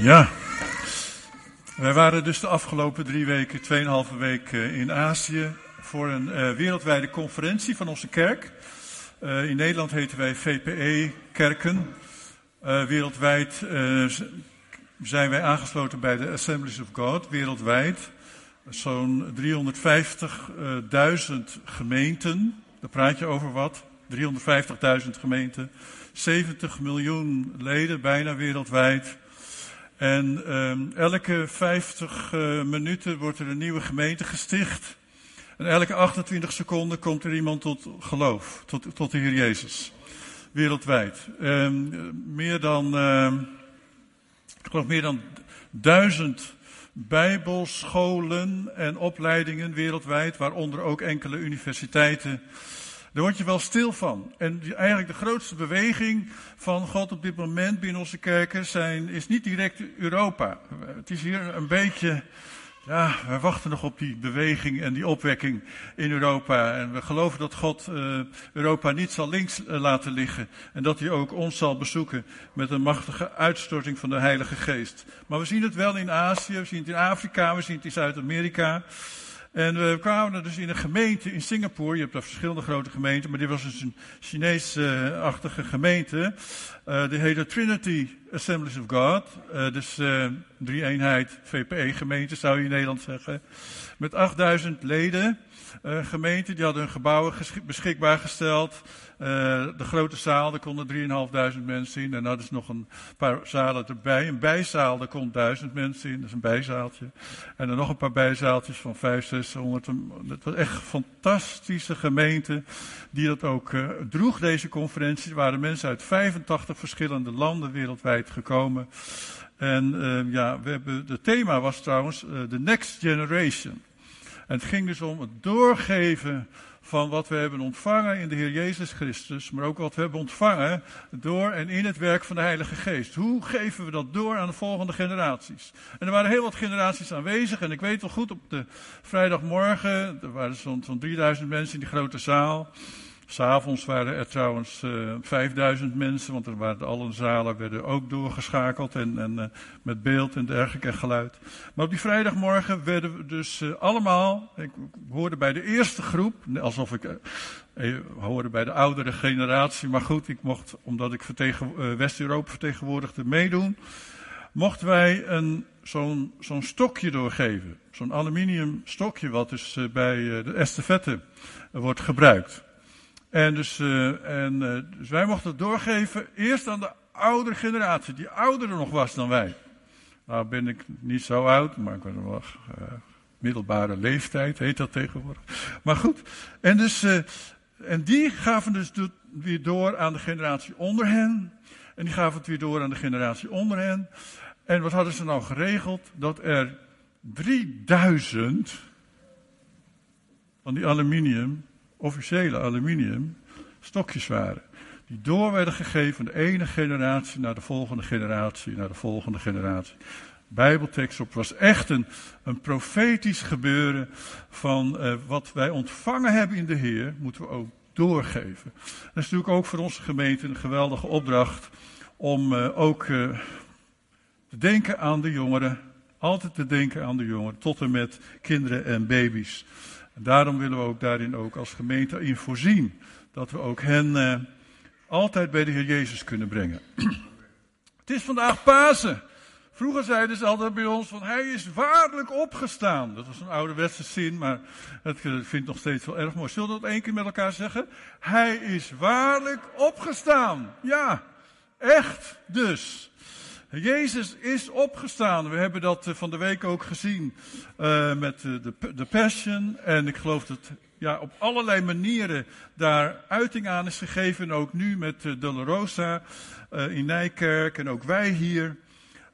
Ja, wij waren dus de afgelopen 2,5 week in Azië voor een wereldwijde conferentie van onze kerk. In Nederland heten wij VPE-kerken. Wereldwijd zijn wij aangesloten bij de Assemblies of God, wereldwijd. Zo'n 350.000 gemeenten, daar praat je over wat, 350.000 gemeenten, 70 miljoen leden bijna wereldwijd. En elke 50 minuten wordt er een nieuwe gemeente gesticht. En elke 28 seconden komt er iemand tot geloof, tot de Heer Jezus. Wereldwijd. Meer dan 1000 bijbelscholen en opleidingen wereldwijd, waaronder ook enkele universiteiten. Daar word je wel stil van. En eigenlijk de grootste beweging van God op dit moment binnen onze kerken is niet direct Europa. Het is hier een beetje, ja, we wachten nog op die beweging en die opwekking in Europa. En we geloven dat God Europa niet zal links laten liggen. En dat hij ook ons zal bezoeken met een machtige uitstorting van de Heilige Geest. Maar we zien het wel in Azië, we zien het in Afrika, we zien het in Zuid-Amerika. En we kwamen er dus in een gemeente in Singapore. Je hebt daar verschillende grote gemeenten, maar dit was dus een Chinees-achtige gemeente. Die heette Trinity Assemblies of God. Drie eenheid VPE-gemeente zou je in Nederland zeggen. Met 8000 leden. Gemeenten die hadden hun gebouwen beschikbaar gesteld. De grote zaal, daar konden 3.500 mensen in. En dat is nog een paar zalen erbij. Een bijzaal, daar kon 1000 mensen in. Dat is een bijzaaltje. En dan nog een paar bijzaaltjes van 500, 600. Het was echt een fantastische gemeente die dat ook droeg, deze conferentie. Er waren mensen uit 85 verschillende landen wereldwijd gekomen. En het thema was trouwens The Next Generation. En het ging dus om het doorgeven van wat we hebben ontvangen in de Heer Jezus Christus, maar ook wat we hebben ontvangen door en in het werk van de Heilige Geest. Hoe geven we dat door aan de volgende generaties? En er waren heel wat generaties aanwezig en ik weet wel goed, op de vrijdagmorgen, er waren zo'n 3000 mensen in die grote zaal. S'avonds waren er trouwens 5000 mensen, want alle zalen werden ook doorgeschakeld en met beeld en dergelijke en geluid. Maar op die vrijdagmorgen werden we dus allemaal, ik hoorde bij de eerste groep, alsof ik hoorde bij de oudere generatie, maar goed, ik mocht, omdat ik West-Europa vertegenwoordigde, meedoen, mochten wij zo'n stokje doorgeven. Zo'n aluminium stokje wat dus bij de estafette wordt gebruikt. Dus wij mochten het doorgeven eerst aan de oudere generatie, die ouder nog was dan wij. Nou ben ik niet zo oud, maar ik ben wel middelbare leeftijd, heet dat tegenwoordig. Maar goed, en die gaven dus weer door aan de generatie onder hen. En die gaven het weer door aan de generatie onder hen. En wat hadden ze nou geregeld? Dat er 3000 van die officiële aluminium stokjes waren, die door werden gegeven van de ene generatie naar de volgende generatie, naar de volgende generatie. Bijbeltekst op. Het was echt een profetisch gebeuren van wat wij ontvangen hebben in de Heer, moeten we ook doorgeven. Dat is natuurlijk ook voor onze gemeente een geweldige opdracht om ook te denken aan de jongeren, altijd te denken aan de jongeren, tot en met kinderen en baby's. En daarom willen we ook daarin ook als gemeente in voorzien. Dat we ook hen altijd bij de Heer Jezus kunnen brengen. Het is vandaag Pasen. Vroeger zeiden ze altijd bij ons van hij is waarlijk opgestaan. Dat was een ouderwetse zin, maar dat vind ik nog steeds wel erg mooi. Zullen we dat 1 keer met elkaar zeggen? Hij is waarlijk opgestaan. Ja, echt dus. Jezus is opgestaan. We hebben dat van de week ook gezien met de Passion. En ik geloof dat op allerlei manieren daar uiting aan is gegeven. En ook nu met Dolorosa in Nijkerk en ook wij hier.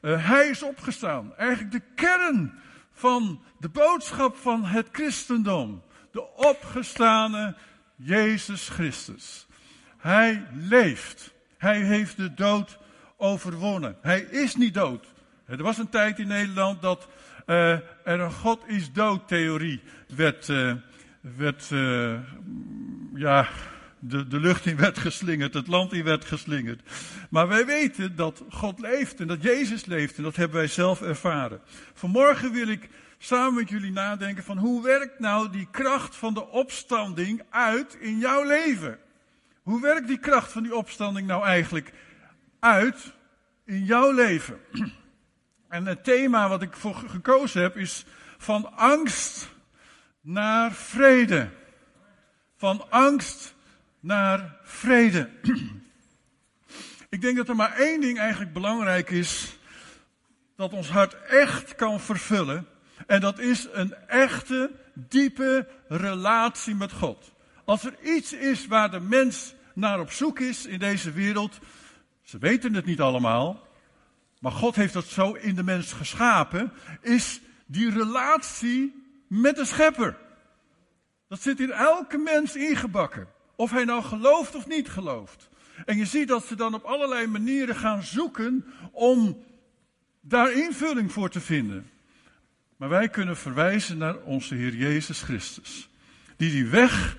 Hij is opgestaan. Eigenlijk de kern van de boodschap van het christendom. De opgestane Jezus Christus. Hij leeft. Hij heeft de dood overwonnen. Hij is niet dood. Er was een tijd in Nederland dat er een God is dood theorie werd de lucht in werd geslingerd, het land in werd geslingerd. Maar wij weten dat God leeft en dat Jezus leeft en dat hebben wij zelf ervaren. Vanmorgen wil ik samen met jullie nadenken van hoe werkt nou die kracht van de opstanding uit in jouw leven? Hoe werkt die kracht van die opstanding nou eigenlijk uit in jouw leven? En het thema wat ik voor gekozen heb is van angst naar vrede. Van angst naar vrede. Ik denk dat er maar één ding eigenlijk belangrijk is, dat ons hart echt kan vervullen. En dat is een echte, diepe relatie met God. Als er iets is waar de mens naar op zoek is in deze wereld, ze weten het niet allemaal, maar God heeft dat zo in de mens geschapen, is die relatie met de Schepper. Dat zit in elke mens ingebakken. Of hij nou gelooft of niet gelooft. En je ziet dat ze dan op allerlei manieren gaan zoeken om daar invulling voor te vinden. Maar wij kunnen verwijzen naar onze Heer Jezus Christus. Die weg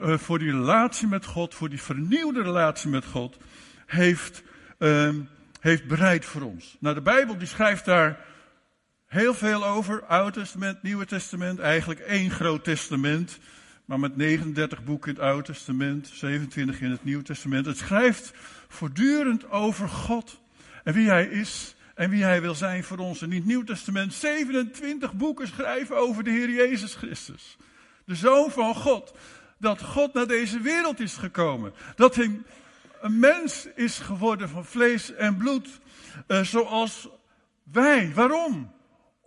voor die relatie met God, voor die vernieuwde relatie met God, heeft bereid voor ons. Nou, de Bijbel die schrijft daar heel veel over, Oude Testament, Nieuwe Testament, eigenlijk één groot testament, maar met 39 boeken in het Oude Testament, 27 in het Nieuwe Testament. Het schrijft voortdurend over God en wie hij is en wie hij wil zijn voor ons. En in het Nieuwe Testament 27 boeken schrijven over de Heer Jezus Christus, de Zoon van God, dat God naar deze wereld is gekomen, dat hij een mens is geworden van vlees en bloed, zoals wij. Waarom?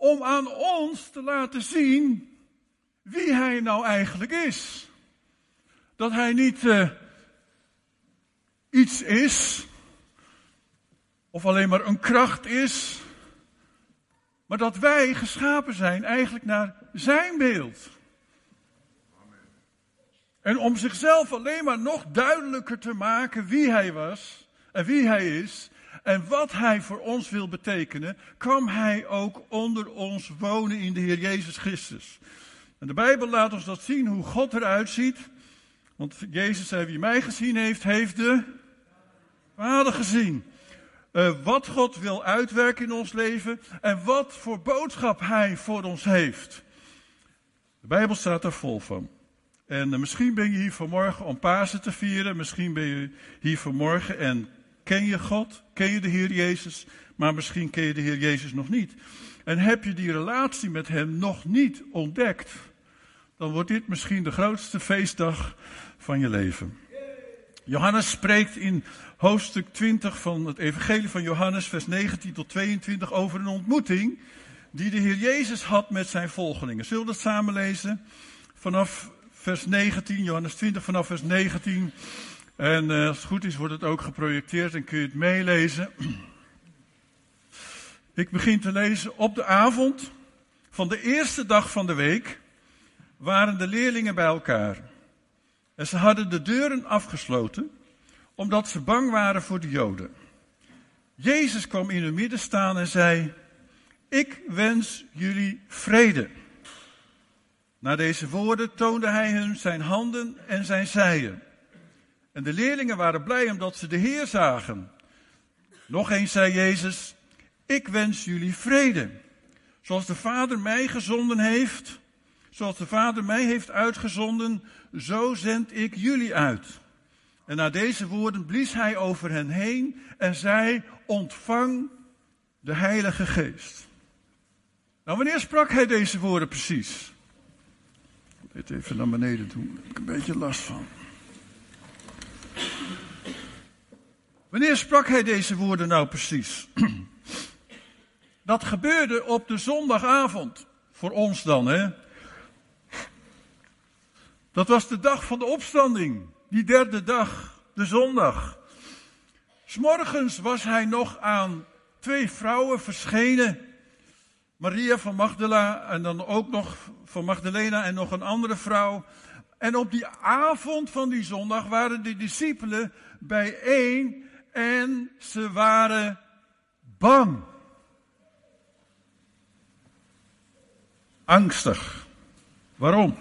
Om aan ons te laten zien wie hij nou eigenlijk is. Dat hij niet iets is, of alleen maar een kracht is, maar dat wij geschapen zijn eigenlijk naar zijn beeld. Amen. En om zichzelf alleen maar nog duidelijker te maken wie hij was en wie hij is, en wat hij voor ons wil betekenen, kwam hij ook onder ons wonen in de Heer Jezus Christus. En de Bijbel laat ons dat zien, hoe God eruit ziet. Want Jezus zei, wie mij gezien heeft, heeft de Vader gezien. Wat God wil uitwerken in ons leven en wat voor boodschap hij voor ons heeft. De Bijbel staat daar vol van. En misschien ben je hier vanmorgen om Pasen te vieren. Misschien ben je hier vanmorgen en ken je God, ken je de Heer Jezus, maar misschien ken je de Heer Jezus nog niet. En heb je die relatie met hem nog niet ontdekt, dan wordt dit misschien de grootste feestdag van je leven. Johannes spreekt in hoofdstuk 20 van het evangelie van Johannes, vers 19 tot 22, over een ontmoeting die de Heer Jezus had met zijn volgelingen. Zullen we dat samen lezen? Vanaf vers 19, Johannes 20, vanaf vers 19... En als het goed is, wordt het ook geprojecteerd en kun je het meelezen. Ik begin te lezen. Op de avond van de eerste dag van de week waren de leerlingen bij elkaar. En ze hadden de deuren afgesloten, omdat ze bang waren voor de Joden. Jezus kwam in hun midden staan en zei, ik wens jullie vrede. Na deze woorden toonde hij hun zijn handen en zijn zijen. En de leerlingen waren blij omdat ze de Heer zagen. Nog eens zei Jezus, ik wens jullie vrede. Zoals de Vader mij gezonden heeft, zoals de Vader mij heeft uitgezonden, zo zend ik jullie uit. En na deze woorden blies hij over hen heen en zei, ontvang de Heilige Geest. Nou, wanneer sprak hij deze woorden precies? Dit even naar beneden doen, daar heb ik een beetje last van. Wanneer sprak hij deze woorden nou precies? Dat gebeurde op de zondagavond. Voor ons dan, hè. Dat was de dag van de opstanding. Die derde dag, de zondag. 'S Morgens was hij nog aan twee vrouwen verschenen. Maria van Magdala en dan ook nog van Magdalena en nog een andere vrouw. En op die avond van die zondag waren de discipelen bijeen en ze waren bang. Angstig. Waarom?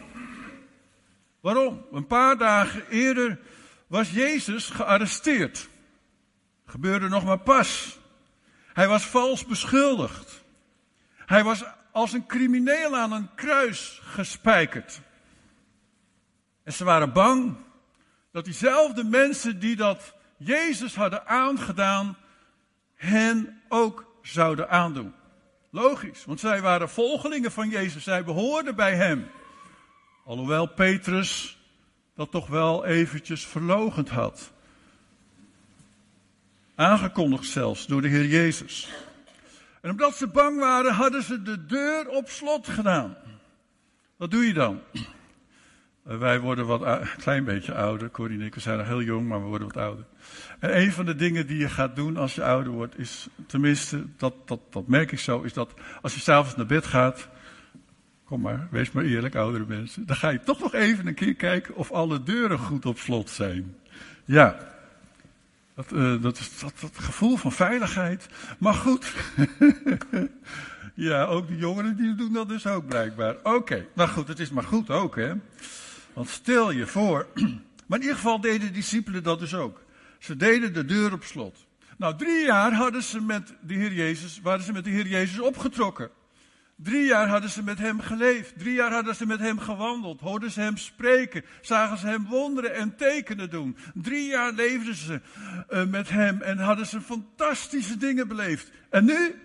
Waarom? Een paar dagen eerder was Jezus gearresteerd. Gebeurde nog maar pas. Hij was vals beschuldigd. Hij was als een crimineel aan een kruis gespijkerd. En ze waren bang dat diezelfde mensen die dat Jezus hadden aangedaan, hen ook zouden aandoen. Logisch, want zij waren volgelingen van Jezus, zij behoorden bij hem. Alhoewel Petrus dat toch wel eventjes verloochend had. Aangekondigd zelfs door de Heer Jezus. En omdat ze bang waren, hadden ze de deur op slot gedaan. Wat doe je dan? Wij worden een klein beetje ouder. Corrie en ik, we zijn nog heel jong, maar we worden wat ouder. En een van de dingen die je gaat doen als je ouder wordt, is, tenminste, dat merk ik zo, is dat als je s'avonds naar bed gaat, kom maar, wees maar eerlijk, oudere mensen, dan ga je toch nog even een keer kijken of alle deuren goed op slot zijn. Ja, dat gevoel van veiligheid. Maar goed, ja, ook de jongeren die doen dat dus ook blijkbaar. Oké, nou goed, het is maar goed ook, hè. Want stel je voor, maar in ieder geval deden de discipelen dat dus ook. Ze deden de deur op slot. Nou, 3 jaar waren ze met de Heer Jezus opgetrokken. 3 jaar hadden ze met hem geleefd. 3 jaar hadden ze met hem gewandeld. Hoorden ze hem spreken. Zagen ze hem wonderen en tekenen doen. 3 jaar leefden ze met hem en hadden ze fantastische dingen beleefd. En nu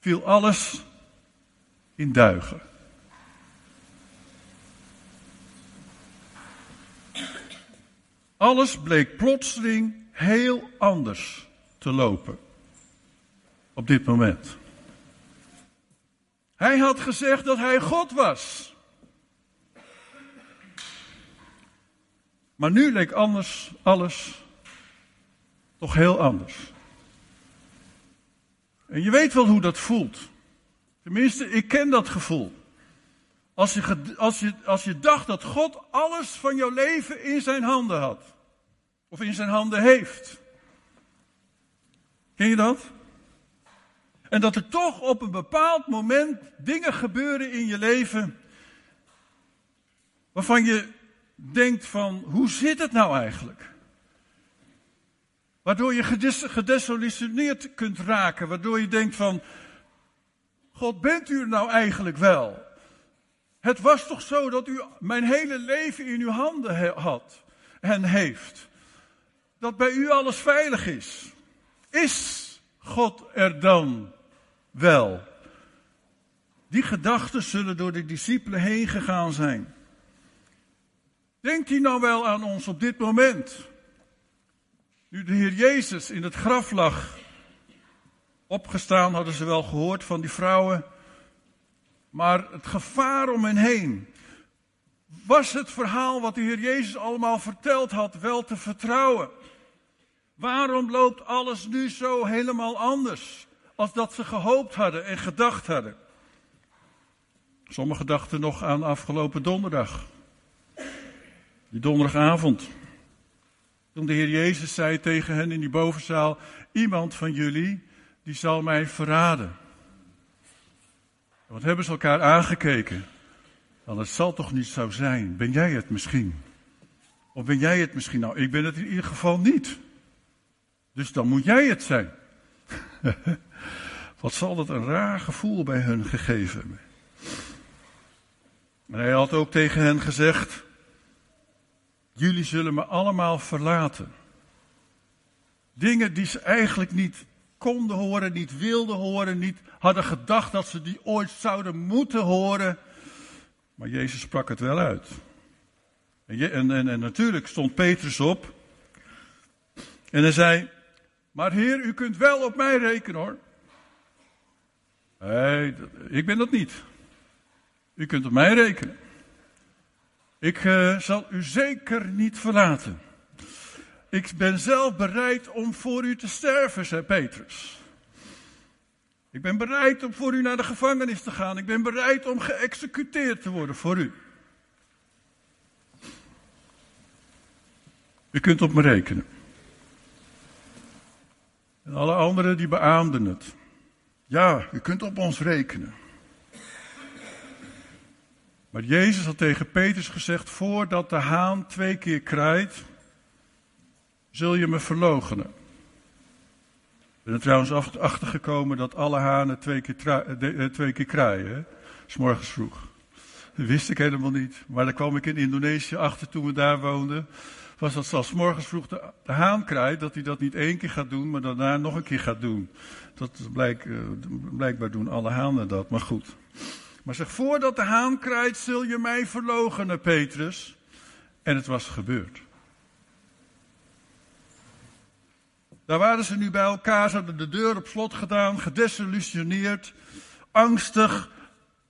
viel alles in duigen. Alles bleek plotseling heel anders te lopen op dit moment. Hij had gezegd dat hij God was. Maar nu leek alles toch heel anders. En je weet wel hoe dat voelt. Tenminste, ik ken dat gevoel. Als je dacht dat God alles van jouw leven in zijn handen had. Of in zijn handen heeft. Ken je dat? En dat er toch op een bepaald moment dingen gebeuren in je leven waarvan je denkt van, hoe zit het nou eigenlijk? Waardoor je gedesillusioneerd kunt raken. Waardoor je denkt van, God, bent u er nou eigenlijk wel? Het was toch zo dat u mijn hele leven in uw handen had en heeft. Dat bij u alles veilig is. Is God er dan wel? Die gedachten zullen door de discipelen heen gegaan zijn. Denkt hij nou wel aan ons op dit moment? Nu de Heer Jezus in het graf lag, opgestaan hadden ze wel gehoord van die vrouwen, maar het gevaar om hen heen. Was het verhaal wat de Heer Jezus allemaal verteld had wel te vertrouwen? Waarom loopt alles nu zo helemaal anders als dat ze gehoopt hadden en gedacht hadden? Sommigen dachten nog aan afgelopen donderdag. Die donderdagavond. Toen de Heer Jezus zei tegen hen in die bovenzaal, iemand van jullie die zal mij verraden. Wat hebben ze elkaar aangekeken? Dan het zal toch niet zo zijn. Ben jij het misschien? Of ben jij het misschien? Nou, ik ben het in ieder geval niet. Dus dan moet jij het zijn. Wat zal dat een raar gevoel bij hun gegeven hebben. En hij had ook tegen hen gezegd, jullie zullen me allemaal verlaten. Dingen die ze eigenlijk niet konden horen, niet wilden horen, niet hadden gedacht dat ze die ooit zouden moeten horen. Maar Jezus sprak het wel uit. En natuurlijk stond Petrus op. En hij zei, maar Heer, u kunt wel op mij rekenen hoor. Nee, ik ben dat niet. U kunt op mij rekenen. Ik zal u zeker niet verlaten. Ik ben zelf bereid om voor u te sterven, zei Petrus. Ik ben bereid om voor u naar de gevangenis te gaan. Ik ben bereid om geëxecuteerd te worden voor u. U kunt op me rekenen. En alle anderen die beaamden het. Ja, u kunt op ons rekenen. Maar Jezus had tegen Petrus gezegd, voordat de haan 2 keer kraait, zul je me verloochenen. Ik ben er trouwens achtergekomen dat alle hanen 2 keer kraaien, 's morgens vroeg. Dat wist ik helemaal niet, maar daar kwam ik in Indonesië achter toen we daar woonden. Was dat zelfs 's morgens vroeg de haan kraait, dat hij dat niet 1 keer gaat doen, maar daarna nog 1 keer gaat doen. Dat blijkbaar doen alle hanen dat, maar goed. Maar zeg, voordat de haan kraait, zul je mij verloochenen, Petrus. En het was gebeurd. Daar waren ze nu bij elkaar, ze hadden de deur op slot gedaan, gedesillusioneerd, angstig.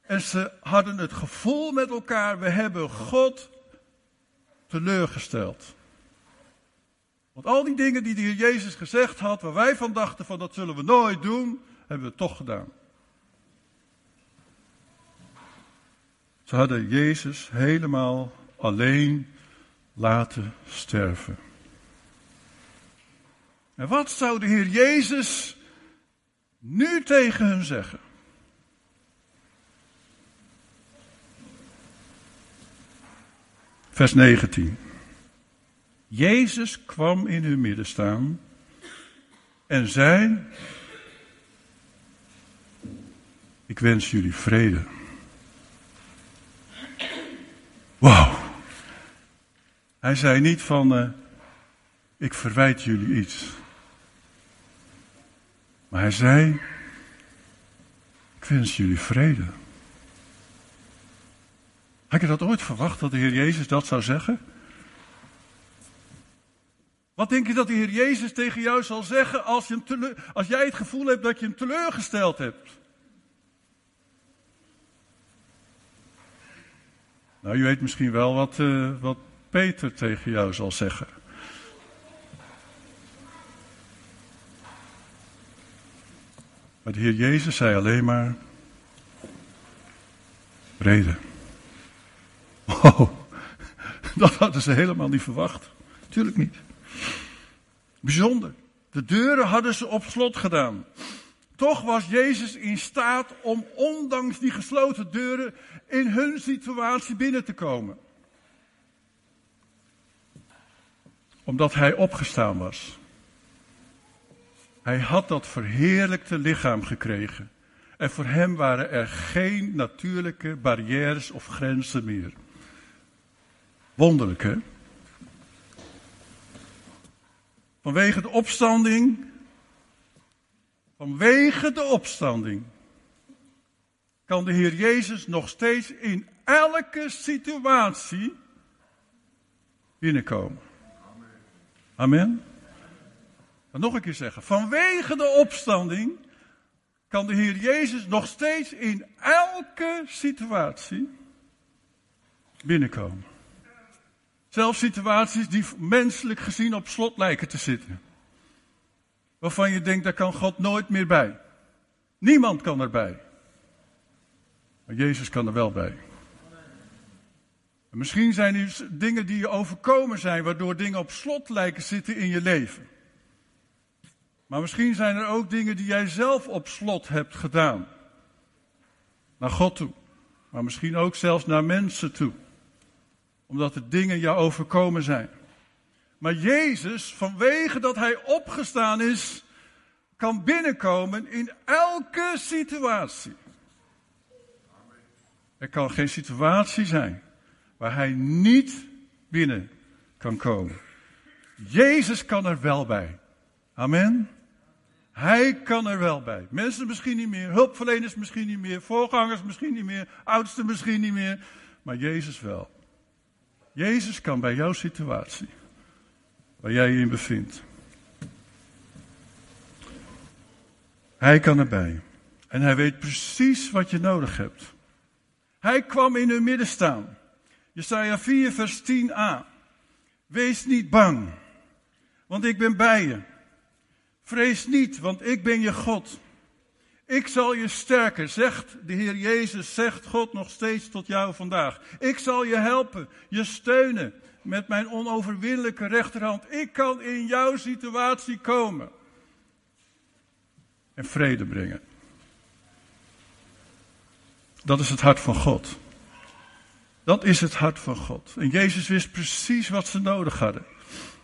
En ze hadden het gevoel met elkaar, we hebben God teleurgesteld. Want al die dingen die de Heer Jezus gezegd had, waar wij van dachten van dat zullen we nooit doen, hebben we het toch gedaan. Ze hadden Jezus helemaal alleen laten sterven. En wat zou de Heer Jezus nu tegen hen zeggen? Vers 19. Jezus kwam in hun midden staan en zei, ik wens jullie vrede. Wauw. Hij zei niet van, ik verwijt jullie iets. Maar hij zei, ik wens jullie vrede. Had je dat ooit verwacht, dat de Heer Jezus dat zou zeggen? Wat denk je dat de Heer Jezus tegen jou zal zeggen als jij het gevoel hebt dat je hem teleurgesteld hebt? Nou, je weet misschien wel wat Peter tegen jou zal zeggen. Maar de Heer Jezus zei alleen maar, vrede. Oh, dat hadden ze helemaal niet verwacht. Tuurlijk niet. Bijzonder. De deuren hadden ze op slot gedaan. Toch was Jezus in staat om ondanks die gesloten deuren in hun situatie binnen te komen. Omdat hij opgestaan was. Hij had dat verheerlijkte lichaam gekregen. En voor hem waren er geen natuurlijke barrières of grenzen meer. Wonderlijk, hè? Vanwege de opstanding. Vanwege de opstanding kan de Heer Jezus nog steeds in elke situatie binnenkomen. Amen. Dan nog een keer zeggen. Vanwege de opstanding kan de Heer Jezus nog steeds in elke situatie binnenkomen. Zelfs situaties die menselijk gezien op slot lijken te zitten. Waarvan je denkt, daar kan God nooit meer bij. Niemand kan erbij. Maar Jezus kan er wel bij. En misschien zijn er dingen die je overkomen zijn, waardoor dingen op slot lijken zitten in je leven. Maar misschien zijn er ook dingen die jij zelf op slot hebt gedaan. Naar God toe. Maar misschien ook zelfs naar mensen toe. Omdat er dingen jou overkomen zijn. Maar Jezus, vanwege dat hij opgestaan is, kan binnenkomen in elke situatie. Er kan geen situatie zijn waar hij niet binnen kan komen. Jezus kan er wel bij. Amen. Hij kan er wel bij. Mensen misschien niet meer, hulpverleners misschien niet meer, voorgangers misschien niet meer, oudsten misschien niet meer, maar Jezus wel. Jezus kan bij jouw situatie, waar jij je in bevindt. Hij kan erbij. En hij weet precies wat je nodig hebt. Hij kwam in hun midden staan. Jesaja 4 vers 10a. Wees niet bang, want ik ben bij je. Vrees niet, want ik ben je God. Ik zal je sterken, zegt de Heer Jezus, zegt God nog steeds tot jou vandaag. Ik zal je helpen, je steunen met mijn onoverwinnelijke rechterhand. Ik kan in jouw situatie komen en vrede brengen. Dat is het hart van God. Dat is het hart van God. En Jezus wist precies wat ze nodig hadden,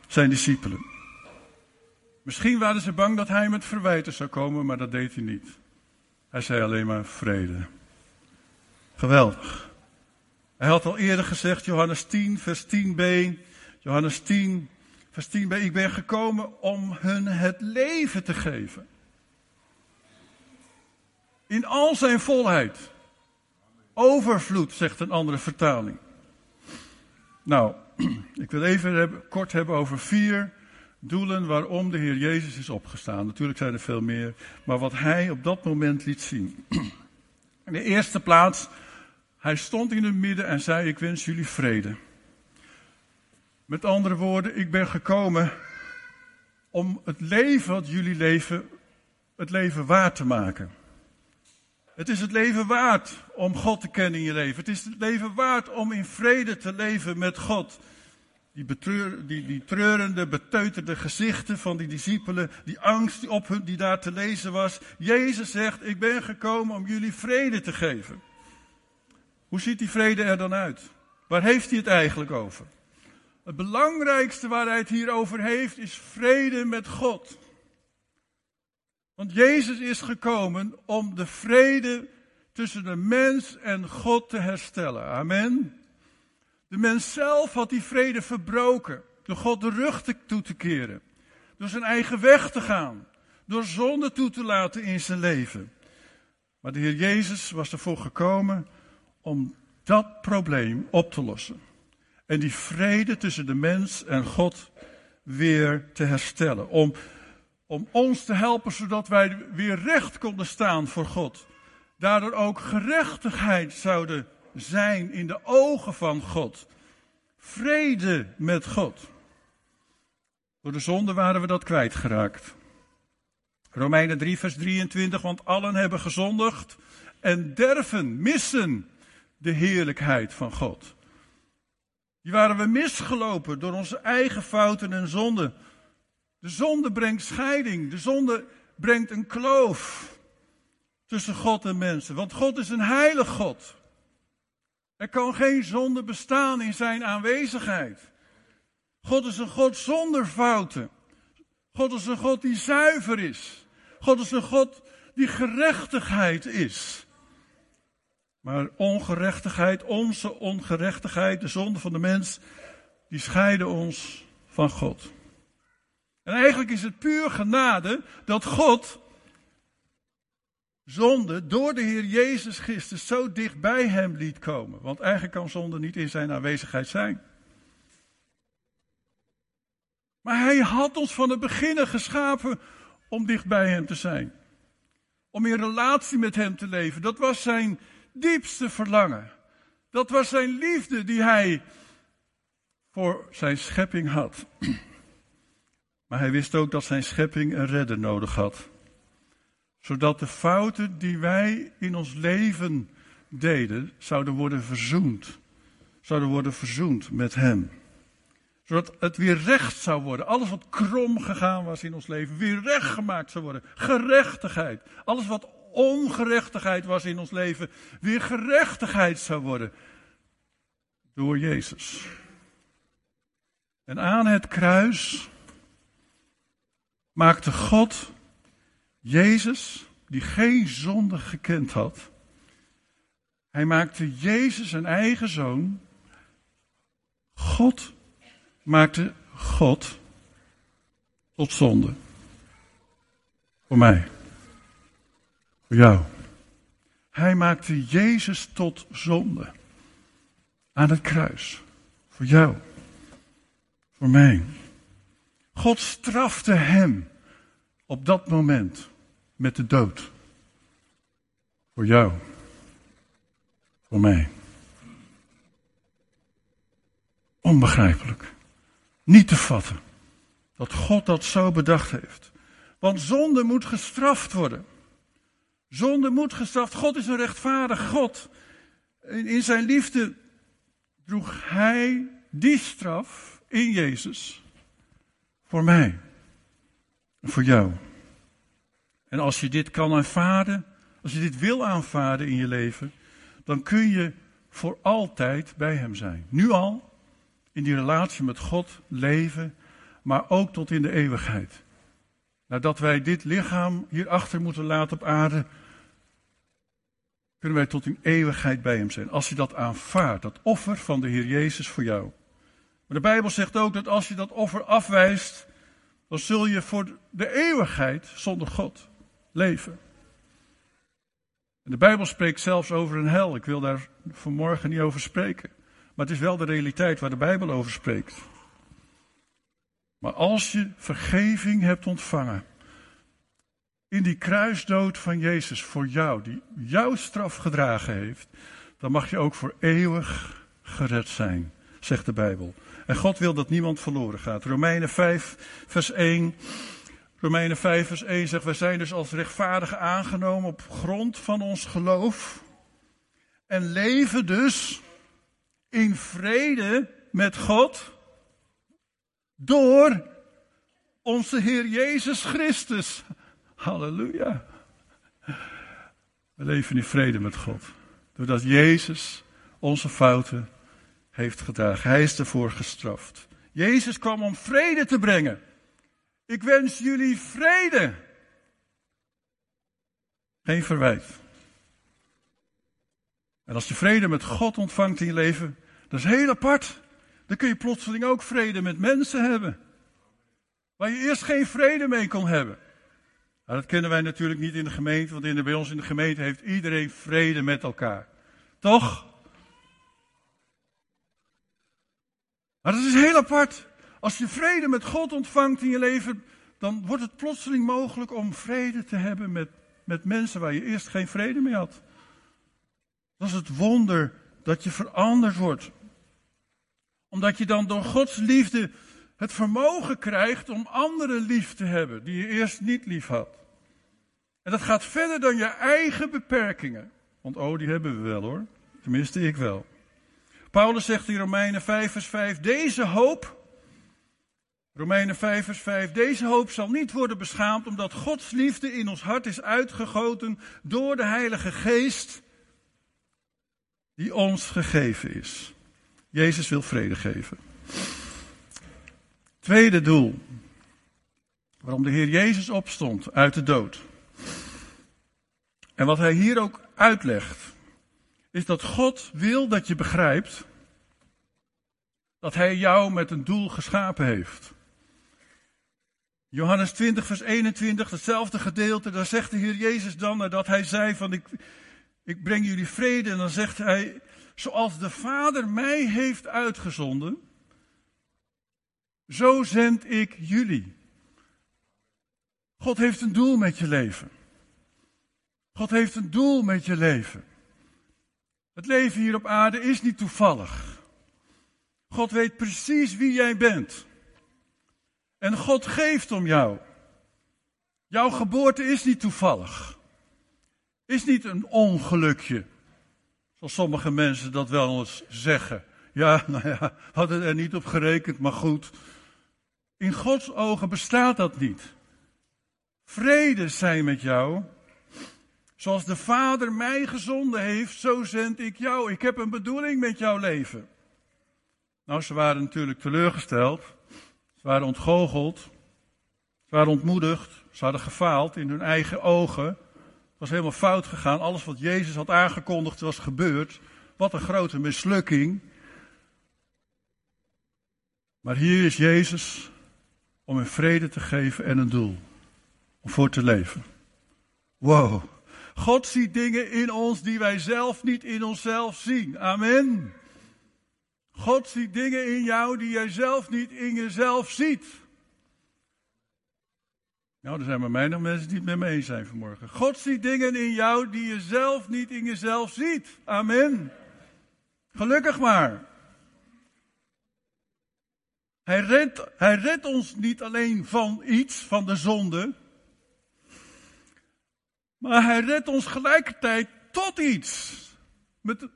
zijn discipelen. Misschien waren ze bang dat hij met verwijten zou komen, maar dat deed hij niet. Hij zei alleen maar vrede. Geweldig. Hij had al eerder gezegd, Johannes 10, vers 10b. Johannes 10, vers 10b. Ik ben gekomen om hun het leven te geven. In al zijn volheid. Overvloed, zegt een andere vertaling. Nou, ik wil even kort hebben over 4 doelen waarom de Heer Jezus is opgestaan. Natuurlijk zijn er veel meer, maar wat hij op dat moment liet zien. In de eerste plaats, hij stond in het midden en zei, ik wens jullie vrede. Met andere woorden, ik ben gekomen om het leven wat jullie leven, het leven waar te maken. Het is het leven waard om God te kennen in je leven. Het is het leven waard om in vrede te leven met God. Die treurende, beteuterde gezichten van die discipelen, die angst die op hun, die daar te lezen was. Jezus zegt, ik ben gekomen om jullie vrede te geven. Hoe ziet die vrede er dan uit? Waar heeft hij het eigenlijk over? Het belangrijkste waar hij het hier over heeft is vrede met God. Want Jezus is gekomen om de vrede tussen de mens en God te herstellen. Amen. De mens zelf had die vrede verbroken door God de rug toe te keren. Door zijn eigen weg te gaan. Door zonde toe te laten in zijn leven. Maar de Heer Jezus was ervoor gekomen om dat probleem op te lossen. En die vrede tussen de mens en God weer te herstellen. Om ons te helpen zodat wij weer recht konden staan voor God. Daardoor ook gerechtigheid zouden zijn in de ogen van God. Vrede met God. Door de zonde waren we dat kwijtgeraakt. Romeinen 3 vers 23, want allen hebben gezondigd en derven, missen de heerlijkheid van God. Die waren we misgelopen door onze eigen fouten en zonden. De zonde brengt scheiding. De zonde brengt een kloof tussen God en mensen. Want God is een heilig God. Er kan geen zonde bestaan in zijn aanwezigheid. God is een God zonder fouten. God is een God die zuiver is. God is een God die gerechtigheid is. Maar ongerechtigheid, onze ongerechtigheid, de zonde van de mens, die scheiden ons van God. En eigenlijk is het puur genade dat God zonde door de Heer Jezus Christus zo dicht bij hem liet komen. Want eigenlijk kan zonde niet in zijn aanwezigheid zijn. Maar hij had ons van het begin geschapen om dicht bij hem te zijn. Om in relatie met hem te leven. Dat was zijn diepste verlangen. Dat was zijn liefde die hij voor zijn schepping had. Maar hij wist ook dat zijn schepping een redder nodig had. Zodat de fouten die wij in ons leven deden, zouden worden verzoend met hem. Zodat het weer recht zou worden. Alles wat krom gegaan was in ons leven, weer rechtgemaakt zou worden. Gerechtigheid. Alles wat ongerechtigheid was in ons leven, weer gerechtigheid zou worden. Door Jezus. En aan het kruis maakte God Jezus, die geen zonde gekend had. Hij maakte Jezus, zijn eigen zoon. God maakte God tot zonde. Voor mij. Voor jou. Hij maakte Jezus tot zonde. Aan het kruis. Voor jou. Voor mij. God strafte hem op dat moment met de dood. Voor jou. Voor mij. Onbegrijpelijk. Niet te vatten. Dat God dat zo bedacht heeft. Want zonde moet gestraft worden. Zonde moet gestraft. God is een rechtvaardig God. In zijn liefde droeg hij die straf in Jezus. Voor mij. Voor jou. En als je dit wil aanvaarden in je leven, dan kun je voor altijd bij hem zijn. Nu al, in die relatie met God leven, maar ook tot in de eeuwigheid. Nadat wij dit lichaam hier achter moeten laten op aarde, kunnen wij tot in eeuwigheid bij hem zijn. Als je dat aanvaardt, dat offer van de Heer Jezus voor jou. Maar de Bijbel zegt ook dat als je dat offer afwijst, dan zul je voor de eeuwigheid zonder God leven. En de Bijbel spreekt zelfs over een hel. Ik wil daar vanmorgen niet over spreken. Maar het is wel de realiteit waar de Bijbel over spreekt. Maar als je vergeving hebt ontvangen in die kruisdood van Jezus voor jou, die jouw straf gedragen heeft, dan mag je ook voor eeuwig gered zijn, zegt de Bijbel. En God wil dat niemand verloren gaat. Romeinen 5, vers 1. Romeinen 5, vers 1 zegt, wij zijn dus als rechtvaardigen aangenomen op grond van ons geloof. En leven dus in vrede met God door onze Heer Jezus Christus. Halleluja. We leven in vrede met God. Doordat Jezus onze fouten heeft gedragen. Hij is ervoor gestraft. Jezus kwam om vrede te brengen. Ik wens jullie vrede. Geen verwijt. En als je vrede met God ontvangt in je leven, dat is heel apart. Dan kun je plotseling ook vrede met mensen hebben. Waar je eerst geen vrede mee kon hebben. Nou, dat kennen wij natuurlijk niet in de gemeente, want bij ons in de gemeente heeft iedereen vrede met elkaar. Toch? Maar dat is heel apart. Als je vrede met God ontvangt in je leven, dan wordt het plotseling mogelijk om vrede te hebben met mensen waar je eerst geen vrede mee had. Dat is het wonder dat je veranderd wordt. Omdat je dan door Gods liefde het vermogen krijgt om anderen lief te hebben die je eerst niet lief had. En dat gaat verder dan je eigen beperkingen. Want die hebben we wel hoor. Tenminste, ik wel. Paulus zegt in Romeinen 5 vers 5, deze hoop zal niet worden beschaamd, omdat Gods liefde in ons hart is uitgegoten door de Heilige Geest die ons gegeven is. Jezus wil vrede geven. Tweede doel, waarom de Heer Jezus opstond uit de dood. En wat hij hier ook uitlegt, is dat God wil dat je begrijpt dat hij jou met een doel geschapen heeft. Johannes 20 vers 21, hetzelfde gedeelte, daar zegt de Heer Jezus dan nadat hij zei van ik breng jullie vrede. En dan zegt hij, zoals de Vader mij heeft uitgezonden, zo zend ik jullie. God heeft een doel met je leven. God heeft een doel met je leven. Het leven hier op aarde is niet toevallig. God weet precies wie jij bent. En God geeft om jou. Jouw geboorte is niet toevallig. Is niet een ongelukje. Zoals sommige mensen dat wel eens zeggen. Ja, nou ja, hadden er niet op gerekend, maar goed. In Gods ogen bestaat dat niet. Vrede zij met jou. Zoals de Vader mij gezonden heeft, zo zend ik jou. Ik heb een bedoeling met jouw leven. Nou, ze waren natuurlijk teleurgesteld. Ze waren ontgoocheld. Ze waren ontmoedigd. Ze hadden gefaald in hun eigen ogen. Het was helemaal fout gegaan. Alles wat Jezus had aangekondigd was gebeurd. Wat een grote mislukking. Maar hier is Jezus om hun vrede te geven en een doel. Om voor te leven. Wow. God ziet dingen in ons die wij zelf niet in onszelf zien. Amen. God ziet dingen in jou die jij zelf niet in jezelf ziet. Nou, er zijn maar weinig mensen die het met me eens zijn vanmorgen. God ziet dingen in jou die je zelf niet in jezelf ziet. Amen. Gelukkig maar. Hij redt ons niet alleen van iets, van de zonde. Maar hij redt ons gelijkertijd tot iets.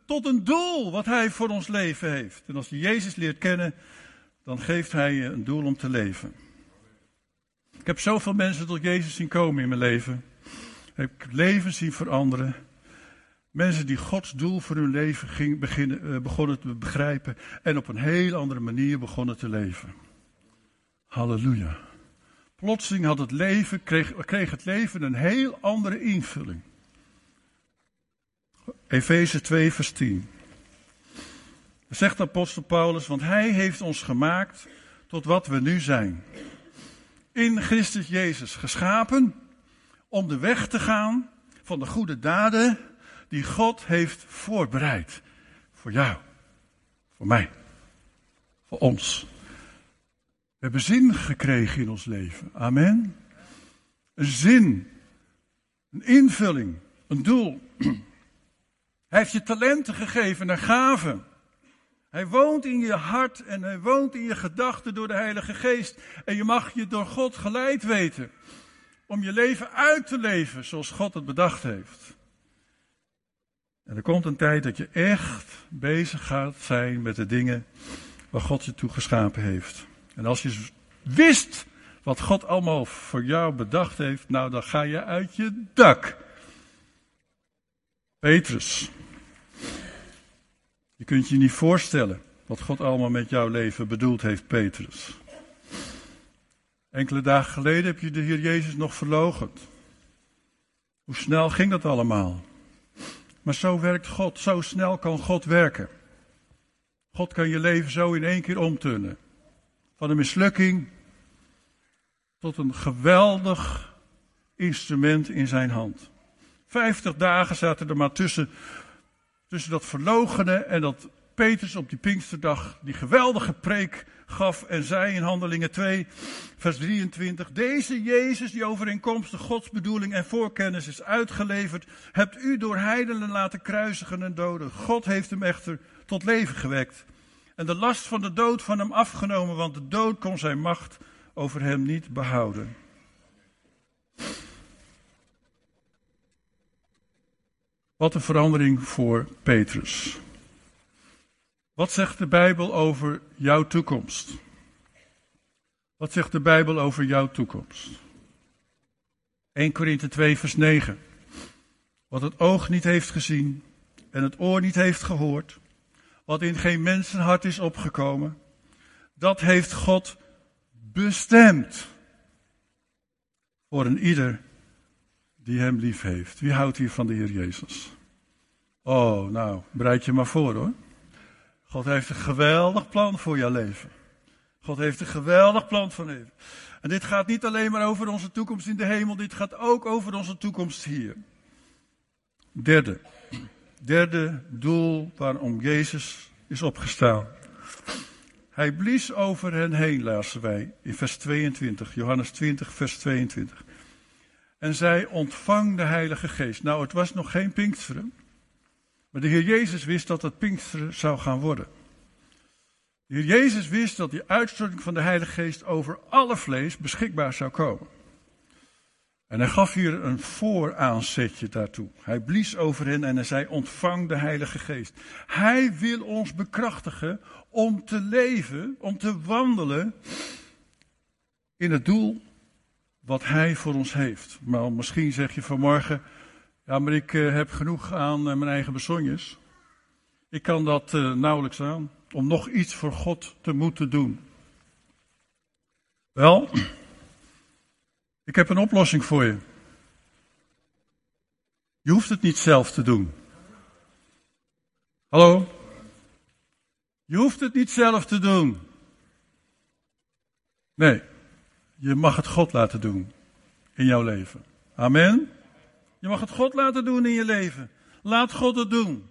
Tot een doel wat hij voor ons leven heeft. En als je Jezus leert kennen, dan geeft hij je een doel om te leven. Ik heb zoveel mensen tot Jezus zien komen in mijn leven. Ik heb levens zien veranderen. Mensen die Gods doel voor hun leven begonnen te begrijpen en op een heel andere manier begonnen te leven. Halleluja. Plotseling had het leven, kreeg het leven een heel andere invulling. Efeze 2 vers 10. Dat zegt apostel Paulus, want hij heeft ons gemaakt tot wat we nu zijn. In Christus Jezus geschapen om de weg te gaan van de goede daden die God heeft voorbereid. Voor jou, voor mij, voor ons. We hebben zin gekregen in ons leven. Amen. Een zin, een invulling, een doel. Hij heeft je talenten gegeven en gaven. Hij woont in je hart en hij woont in je gedachten door de Heilige Geest. En je mag je door God geleid weten om je leven uit te leven zoals God het bedacht heeft. En er komt een tijd dat je echt bezig gaat zijn met de dingen waar God je toe geschapen heeft. En als je wist wat God allemaal voor jou bedacht heeft, nou dan ga je uit je dak. Petrus. Je kunt je niet voorstellen wat God allemaal met jouw leven bedoeld heeft, Petrus. Enkele dagen geleden heb je de Heer Jezus nog verloochend. Hoe snel ging dat allemaal? Maar zo werkt God, zo snel kan God werken. God kan je leven zo in één keer omturnen. Van een mislukking tot een geweldig instrument in zijn hand. 50 dagen zaten er maar tussen dat verloochenen en dat Petrus op die Pinksterdag die geweldige preek gaf en zei in Handelingen 2 vers 23. Deze Jezus die overeenkomstig Gods bedoeling en voorkennis is uitgeleverd, hebt u door heidenen laten kruisigen en doden. God heeft hem echter tot leven gewekt en de last van de dood van hem afgenomen, want de dood kon zijn macht over hem niet behouden. Wat een verandering voor Petrus. Wat zegt de Bijbel over jouw toekomst? Wat zegt de Bijbel over jouw toekomst? 1 Korinthe 2 vers 9. Wat het oog niet heeft gezien en het oor niet heeft gehoord, wat in geen mensenhart is opgekomen, dat heeft God bestemd voor een ieder die hem lief heeft. Wie houdt hier van de Heer Jezus? Oh, nou, bereid je maar voor hoor. God heeft een geweldig plan voor jouw leven. God heeft een geweldig plan voor leven. En dit gaat niet alleen maar over onze toekomst in de hemel. Dit gaat ook over onze toekomst hier. Derde doel waarom Jezus is opgestaan. Hij blies over hen heen, lazen wij in vers 22. Johannes 20, vers 22. En zij ontvang de Heilige Geest. Nou, het was nog geen Pinksteren. Maar de Heer Jezus wist dat het Pinksteren zou gaan worden. De Heer Jezus wist dat die uitstorting van de Heilige Geest over alle vlees beschikbaar zou komen. En hij gaf hier een vooraanzetje daartoe. Hij blies over hen en hij zei, ontvang de Heilige Geest. Hij wil ons bekrachtigen om te leven, om te wandelen in het doel wat hij voor ons heeft. Maar misschien zeg je vanmorgen, ja, maar ik heb genoeg aan mijn eigen besonjes. Ik kan dat nauwelijks aan, om nog iets voor God te moeten doen. Wel, ik heb een oplossing voor je. Je hoeft het niet zelf te doen. Hallo? Je hoeft het niet zelf te doen. Nee, je mag het God laten doen in jouw leven. Amen? Je mag het God laten doen in je leven. Laat God het doen.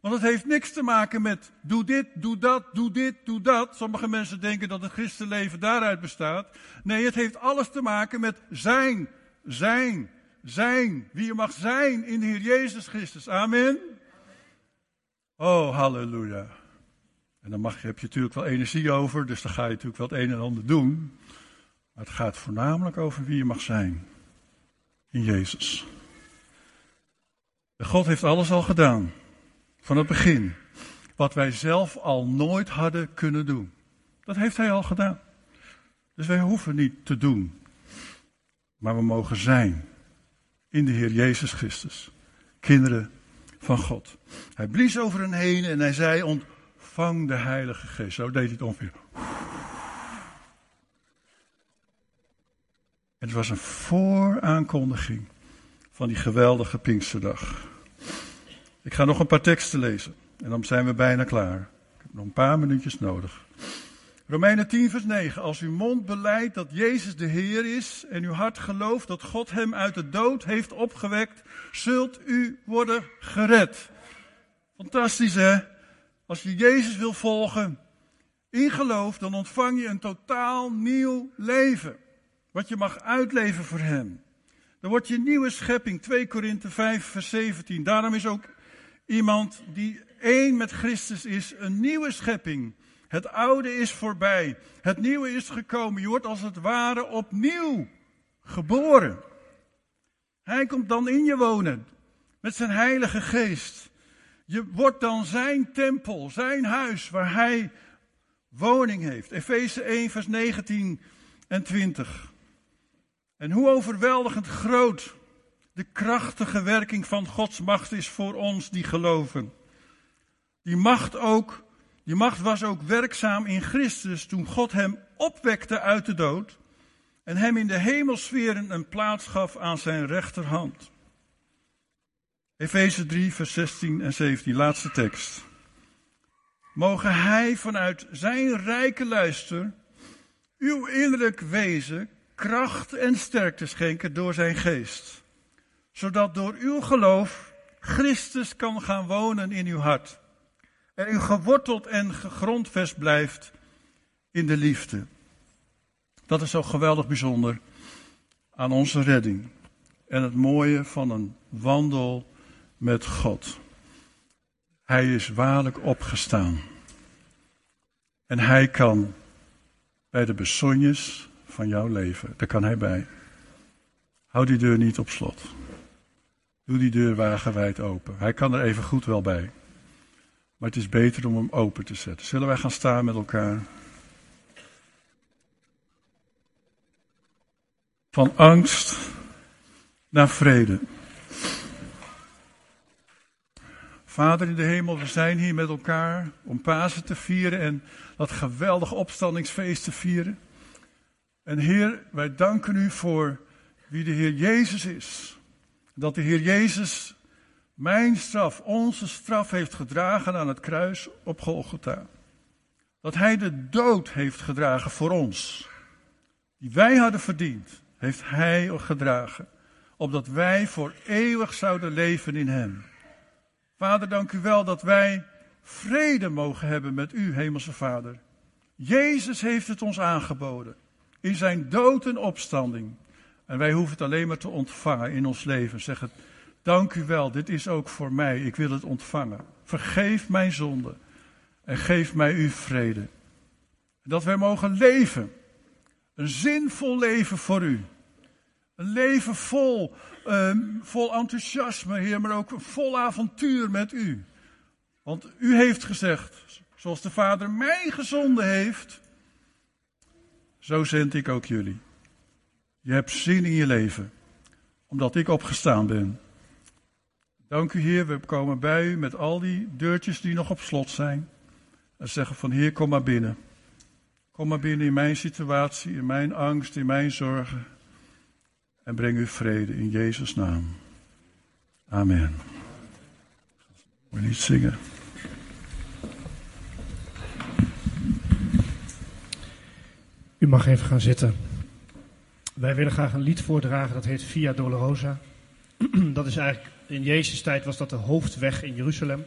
Want het heeft niks te maken met doe dit, doe dat, doe dit, doe dat. Sommige mensen denken dat het christenleven daaruit bestaat. Nee, het heeft alles te maken met zijn. Wie je mag zijn in de Heer Jezus Christus. Amen? Oh, halleluja. En dan heb je natuurlijk wel energie over, dus dan ga je natuurlijk wel het een en ander doen. Maar het gaat voornamelijk over wie je mag zijn in Jezus. God heeft alles al gedaan, van het begin, wat wij zelf al nooit hadden kunnen doen. Dat heeft hij al gedaan. Dus wij hoeven niet te doen, maar we mogen zijn in de Heer Jezus Christus, kinderen van God. Hij blies over hen heen en hij zei: ontvang de Heilige Geest. Zo deed hij het ongeveer. En het was een vooraankondiging van die geweldige Pinksterdag. Ik ga nog een paar teksten lezen en dan zijn we bijna klaar. Ik heb nog een paar minuutjes nodig. Romeinen 10 vers 9. Als uw mond belijdt dat Jezus de Heer is en uw hart gelooft dat God hem uit de dood heeft opgewekt, zult u worden gered. Fantastisch hè? Als je Jezus wil volgen in geloof, dan ontvang je een totaal nieuw leven. Wat je mag uitleven voor hem. Dan wordt je nieuwe schepping, 2 Korinthe 5 vers 17. Daarom is ook iemand die één met Christus is een nieuwe schepping. Het oude is voorbij. Het nieuwe is gekomen. Je wordt als het ware opnieuw geboren. Hij komt dan in je wonen. Met zijn Heilige Geest. Je wordt dan zijn tempel, zijn huis waar hij woning heeft. Efeze 1 vers 19 en 20. En hoe overweldigend groot de krachtige werking van Gods macht is voor ons die geloven. Die macht was ook werkzaam in Christus toen God hem opwekte uit de dood en hem in de hemelsferen een plaats gaf aan zijn rechterhand. Efeze 3 vers 16 en 17, laatste tekst. Mogen hij vanuit zijn rijke luister uw innerlijk wezen kracht en sterkte schenken door zijn geest. Zodat door uw geloof Christus kan gaan wonen in uw hart. En u geworteld en gegrondvest blijft in de liefde. Dat is zo geweldig bijzonder aan onze redding. En het mooie van een wandel met God. Hij is waarlijk opgestaan. En hij kan bij de besonjes van jouw leven. Daar kan hij bij. Hou die deur niet op slot. Doe die deur wagenwijd open. Hij kan er even goed wel bij. Maar het is beter om hem open te zetten. Zullen wij gaan staan met elkaar? Van angst naar vrede. Vader in de hemel, we zijn hier met elkaar om Pasen te vieren en dat geweldige opstandingsfeest te vieren. En Heer, wij danken u voor wie de Heer Jezus is. Dat de Heer Jezus mijn straf, onze straf heeft gedragen aan het kruis op Golgotha. Dat hij de dood heeft gedragen voor ons. Die wij hadden verdiend, heeft hij gedragen. Opdat wij voor eeuwig zouden leven in hem. Vader, dank u wel dat wij vrede mogen hebben met u, Hemelse Vader. Jezus heeft het ons aangeboden. In zijn dood en opstanding. En wij hoeven het alleen maar te ontvangen in ons leven. Zeg het. Dank u wel, dit is ook voor mij, ik wil het ontvangen. Vergeef mijn zonde en geef mij uw vrede. Dat wij mogen leven, een zinvol leven voor u. Een leven vol enthousiasme, Heer, maar ook vol avontuur met u. Want u heeft gezegd, zoals de Vader mij gezonden heeft, zo zend ik ook jullie. Je hebt zin in je leven, omdat ik opgestaan ben. Dank u Heer, we komen bij u met al die deurtjes die nog op slot zijn. En zeggen van Heer, kom maar binnen. Kom maar binnen in mijn situatie, in mijn angst, in mijn zorgen. En breng u vrede in Jezus' naam. Amen. We gaan niet zingen. U mag even gaan zitten. Wij willen graag een lied voordragen, dat heet Via Dolorosa. Dat is eigenlijk... In Jezus' tijd was dat de hoofdweg in Jeruzalem.